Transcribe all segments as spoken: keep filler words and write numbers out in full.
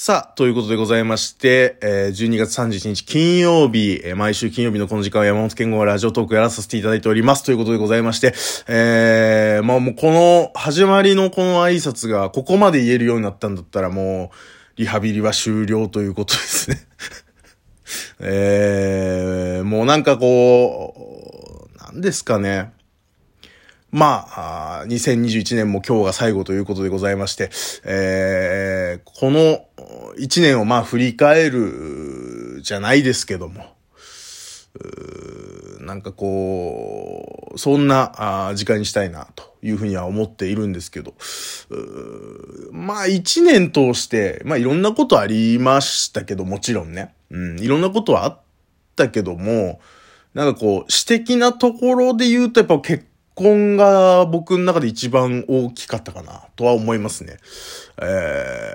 さあ、ということでございまして、えー、じゅうにがつさんじゅういちにち金曜日、えー、毎週金曜日のこの時間は山本健吾がラジオトークやらさせていただいておりますということでございまして、えー、まあもうこの始まりのこの挨拶がここまで言えるようになったんだったらもうリハビリは終了ということですね、えー。もうなんかこう、なんですかね。まあ、にせんにじゅういちねんも今日が最後ということでございまして、えー、このいちねんをまあ振り返るじゃないですけども、うーなんかこう、そんな時間にしたいなというふうには思っているんですけど、うーまあいちねん通して、まあいろんなことありましたけど、もちろんね、うん、いろんなことはあったけども、なんかこう、私的なところで言うとやっぱ結構結婚が僕の中で一番大きかったかなとは思いますね。え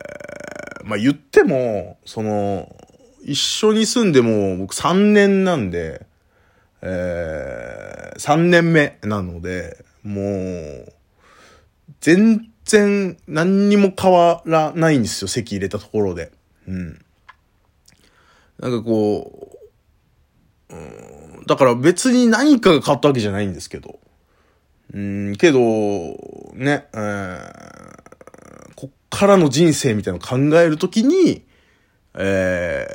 ー、まあ言ってもその一緒に住んでも僕さんねんなんで、えー、さんねんめなのでもう全然何にも変わらないんですよ、席入れたところで。うん。なんかこう、うん、だから別に何かが変わったわけじゃないんですけど。うん、けど、ね、えー、こっからの人生みたいなのを考えるときに、え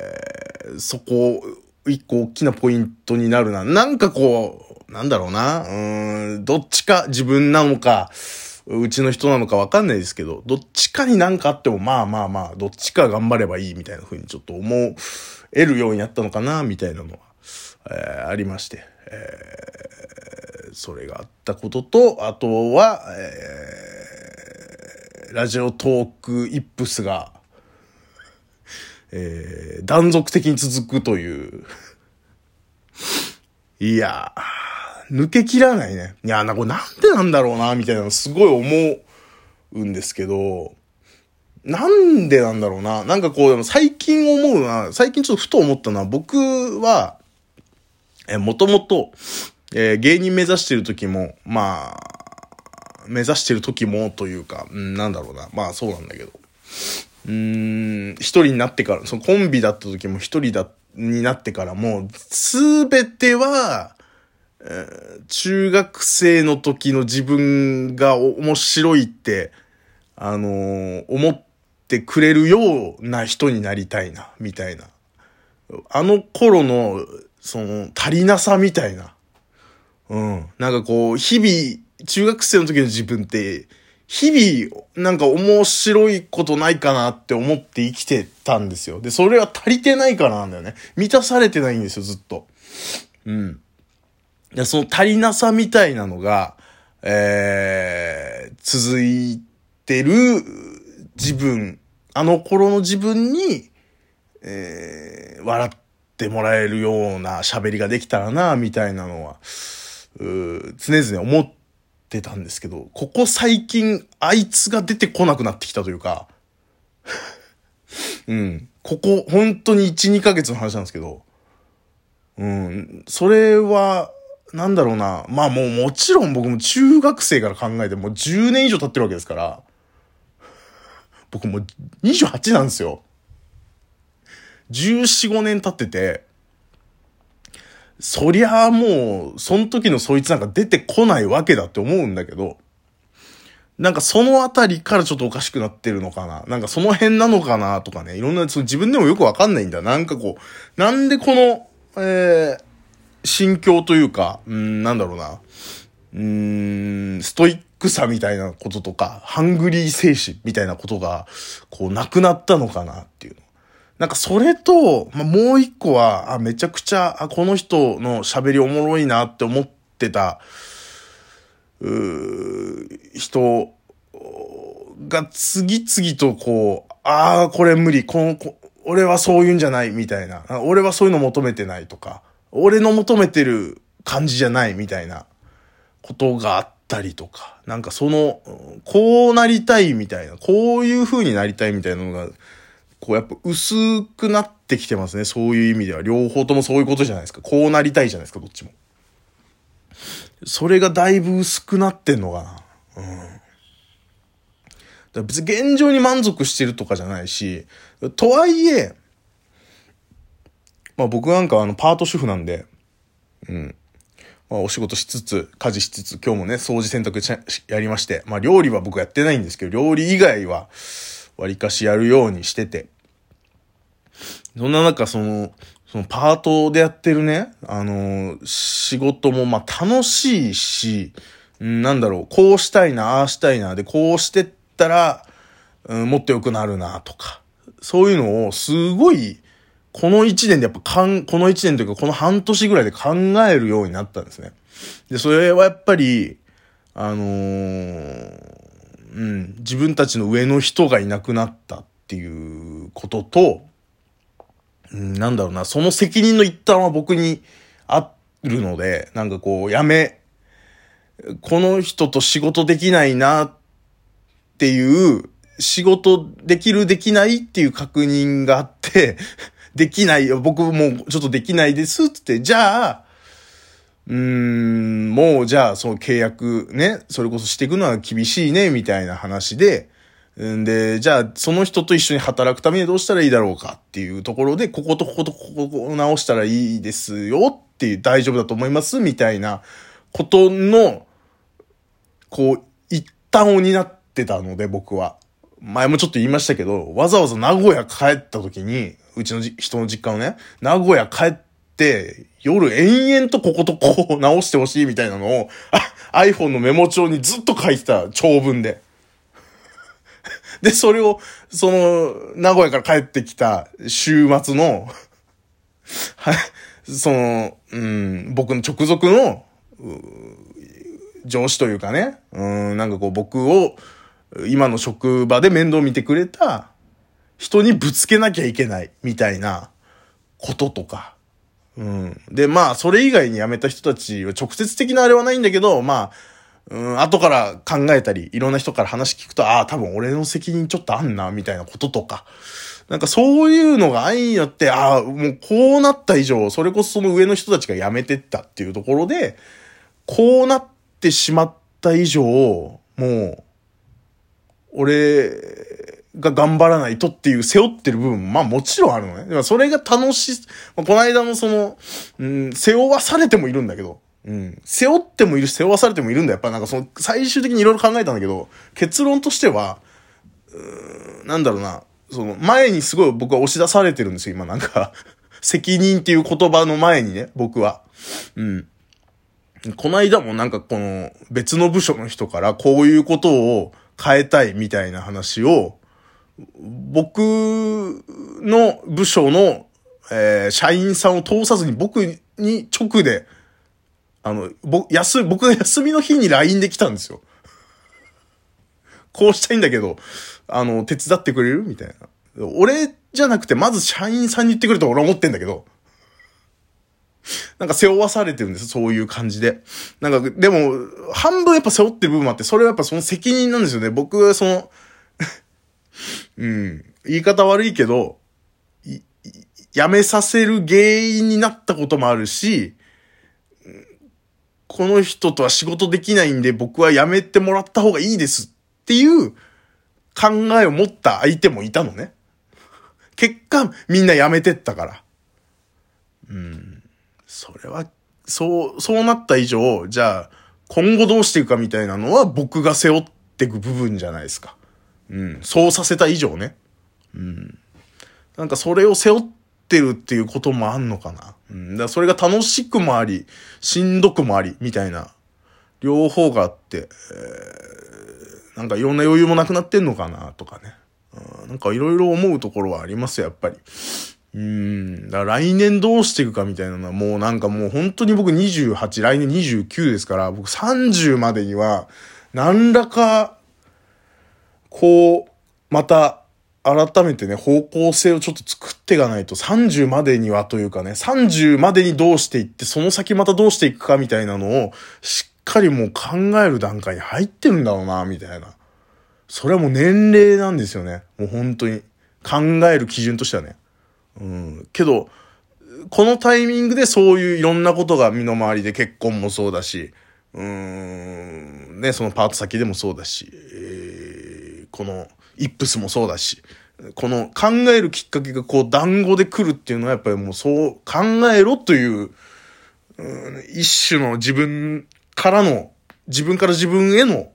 ー、そこ、一個大きなポイントになるな。なんかこう、なんだろうな、うーん、どっちか自分なのか、うちの人なのかわかんないですけど、どっちかになんかあっても、まあまあまあ、どっちか頑張ればいいみたいな風にちょっと思えるようになったのかな、みたいなのは、えー、ありまして。えー、それがあったことと、あとは、えー、ラジオトークイップスが、えー、断続的に続くという。いやー、抜けきらないね。いやーな、これなんでなんだろうな、みたいなのすごい思うんですけど、なんでなんだろうな。なんかこう、でも最近思うな、最近ちょっとふと思ったのは、僕は、えー、もともと、えー、芸人目指してる時も、まあ、目指してる時もというか、うん、なんだろうな。まあそうなんだけど。うーん、一人になってから、そのコンビだった時も一人だ、になってからも、すべては、えー、中学生の時の自分が面白いって、あのー、思ってくれるような人になりたいな、みたいな。あの頃の、その、足りなさみたいな。うん。なんかこう、日々、中学生の時の自分って、日々、なんか面白いことないかなって思って生きてたんですよ。で、それは足りてないからなんだよね。満たされてないんですよ、ずっと。うん。で、その足りなさみたいなのが、えー、続いてる自分、あの頃の自分に、えー、笑って、ってもらえるような喋りができたらなみたいなのはうー常々思ってたんですけど、ここ最近あいつが出てこなくなってきたというかうんここ本当に いちにかげつの話なんですけど、うんそれはなんだろうな、まあもうもちろん僕も中学生から考えてもうじゅうねん以上経ってるわけですから、僕もうにじゅうはちなんですよ。じゅうよん、ごねん経ってて、そりゃあもう、その時のそいつなんか出てこないわけだって思うんだけど、なんかそのあたりからちょっとおかしくなってるのかな、なんかその辺なのかなとかね、いろんな、その自分でもよくわかんないんだ。なんかこう、なんでこの、えー、心境というか、うーん、なんだろうな、うーん、ストイックさみたいなこととか、ハングリー精神みたいなことが、こう、なくなったのかなっていう。なんかそれと、まあ、もう一個は、あ、めちゃくちゃ、あ、この人の喋りおもろいなって思ってた、うー、人が次々とこう、ああ、これ無理、この、こ、俺はそういうんじゃないみたいな、俺はそういうの求めてないとか、俺の求めてる感じじゃないみたいなことがあったりとか、なんかその、こうなりたいみたいな、こういう風になりたいみたいなのが、こうやっぱ薄くなってきてますね。そういう意味では両方ともそういうことじゃないですか。こうなりたいじゃないですか、どっちも。それがだいぶ薄くなってんのかな。うん。だ別に現状に満足してるとかじゃないし、とはいえ、まあ僕なんかあのパート主婦なんで、うん。まあお仕事しつつ、家事しつつ、今日もね、掃除洗濯やりまして、まあ料理は僕やってないんですけど、料理以外は割かしやるようにしてて、そんな中、その、そのパートでやってるね、あのー、仕事もまあ楽しいし、なんだろう、こうしたいな、ああしたいな、で、こうしてったら、うん、もっと良くなるな、とか、そういうのをすごい、この一年でやっぱかん、この一年というかこの半年ぐらいで考えるようになったんですね。で、それはやっぱり、あのー、うん、自分たちの上の人がいなくなったっていうことと、なんだろうな、その責任の一端は僕にあるので、なんかこう、やめ、この人と仕事できないなっていう、仕事できるできないっていう確認があって、できないよ、僕もうちょっとできないですって、じゃあ、うーん、もうじゃあ、その契約ね、それこそしていくのは厳しいね、みたいな話で、んで、じゃあ、その人と一緒に働くためにはどうしたらいいだろうかっていうところで、こことこことここを直したらいいですよっていう、大丈夫だと思いますみたいなことの、こう、一端を担ってたので、僕は。前もちょっと言いましたけど、わざわざ名古屋帰った時に、うちのじ人の実家のね、名古屋帰って、夜延々とこことここを直してほしいみたいなのを、iPhone のメモ帳にずっと書いてた、長文で。で、それを、その、名古屋から帰ってきた週末の、はい、その、うん、僕の直属の、上司というかね、うん、なんかこう僕を、今の職場で面倒見てくれた人にぶつけなきゃいけない、みたいなこととか。うん。で、まあ、それ以外に辞めた人たちは直接的なあれはないんだけど、まあ、うん、後から考えたり、いろんな人から話聞くと、ああ、多分俺の責任ちょっとあんな、みたいなこととか。なんかそういうのが相にあって、ああ、もうこうなった以上、それこそその上の人たちが辞めてったっていうところで、こうなってしまった以上、もう、俺が頑張らないとっていう背負ってる部分も、まあもちろんあるのね。でもそれが楽しい、まあ、この間のその、うん、背負わされてもいるんだけど、うん。背負ってもいるし、背負わされてもいるんだ。やっぱなんかその、最終的にいろいろ考えたんだけど、結論としては、うーん、なんだろうな、その、前にすごい僕は押し出されてるんですよ、今なんか。責任っていう言葉の前にね、僕は。うん。この間もなんかこの、別の部署の人からこういうことを変えたいみたいな話を、僕の部署の、えー、社員さんを通さずに僕に直で、あの、ぼ、休、僕が休みの日に ライン で来たんですよ。こうしたいんだけど、あの、手伝ってくれるみたいな。俺じゃなくて、まず社員さんに言ってくれと俺は思ってんだけど。なんか背負わされてるんです、そういう感じで。なんか、でも、半分やっぱ背負ってる部分もあって、それはやっぱその責任なんですよね。僕はその、うん、言い方悪いけど、やめさせる原因になったこともあるし、この人とは仕事できないんで僕は辞めてもらった方がいいですっていう考えを持った相手もいたのね。結果みんな辞めてったから。うん。それは、そう、そうなった以上、じゃあ今後どうしていくかみたいなのは僕が背負っていく部分じゃないですか。うん。そうさせた以上ね。うん。なんかそれを背負って、ってるっていうこともあんのかな。うん、だからそれが楽しくもあり、しんどくもありみたいな両方があって、えー、なんかいろんな余裕もなくなってんのかなとかね。うん、なんかいろいろ思うところはありますよやっぱり。うん、だから来年どうしていくかみたいなのはもうなんかもう本当に僕にじゅうはち、来年にじゅうきゅうですから、僕さんじゅうまでには何らかこうまた。改めてね、方向性をちょっと作っていかないと、さんじゅうまでにはというかね、さんじゅうまでにどうしていって、その先またどうしていくかみたいなのを、しっかりもう考える段階に入ってるんだろうな、みたいな。それはもう年齢なんですよね。もう本当に。考える基準としてはね。うん。けど、このタイミングでそういういろんなことが身の回りで、結婚もそうだし、うーん、ね、そのパート先でもそうだし、えーこのイップスもそうだし、この考えるきっかけがこう団子で来るっていうのはやっぱりもうそう考えろという、うん、一種の自分からの自分から自分への、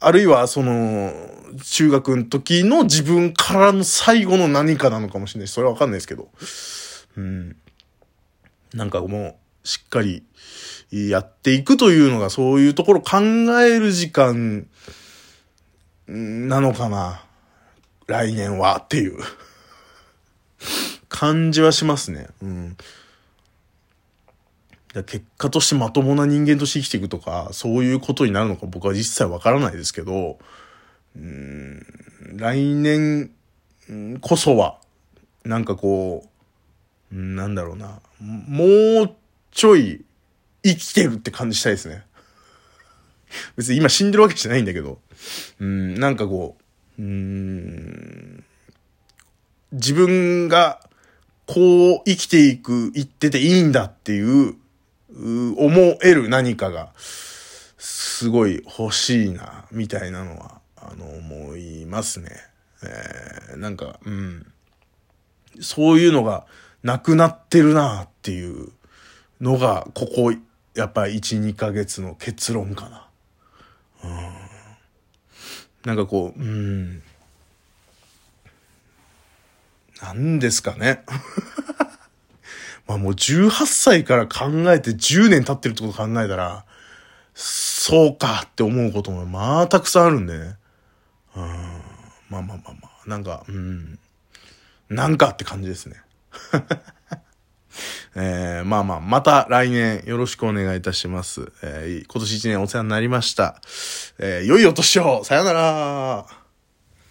あるいはその中学の時の自分からの最後の何かなのかもしれないし、それはわかんないですけど、うん、なんかもうしっかりやっていくというのが、そういうところを考える時間なのかな来年はっていう感じはしますね。うん、結果としてまともな人間として生きていくとか、そういうことになるのか僕は実際わからないですけど、うん、来年こそはなんかこう、なんだろうな、もうちょい生きてるって感じしたいですね。別に今死んでるわけじゃないんだけど、うん、なんかこう、うーん、自分がこう生きていく、生ってていいんだっていう、う思える何かがすごい欲しいなみたいなのはあの思いますね。えー、なんか、うん、そういうのがなくなってるなっていうのがここやっぱり いち、にかげつの結論かな。うん、なんかこう、うん、なんですかね。まあもうじゅうはっさいから考えてじゅうねん経ってるってことを考えたら、そうかって思うこともまあたくさんあるんでね。うん、まあまあまあまあ、なんか、うん、なんかって感じですね。えー、まあまあ、また来年よろしくお願いいたします。えー、今年いちねんお世話になりました。えー、良いお年を。さよなら。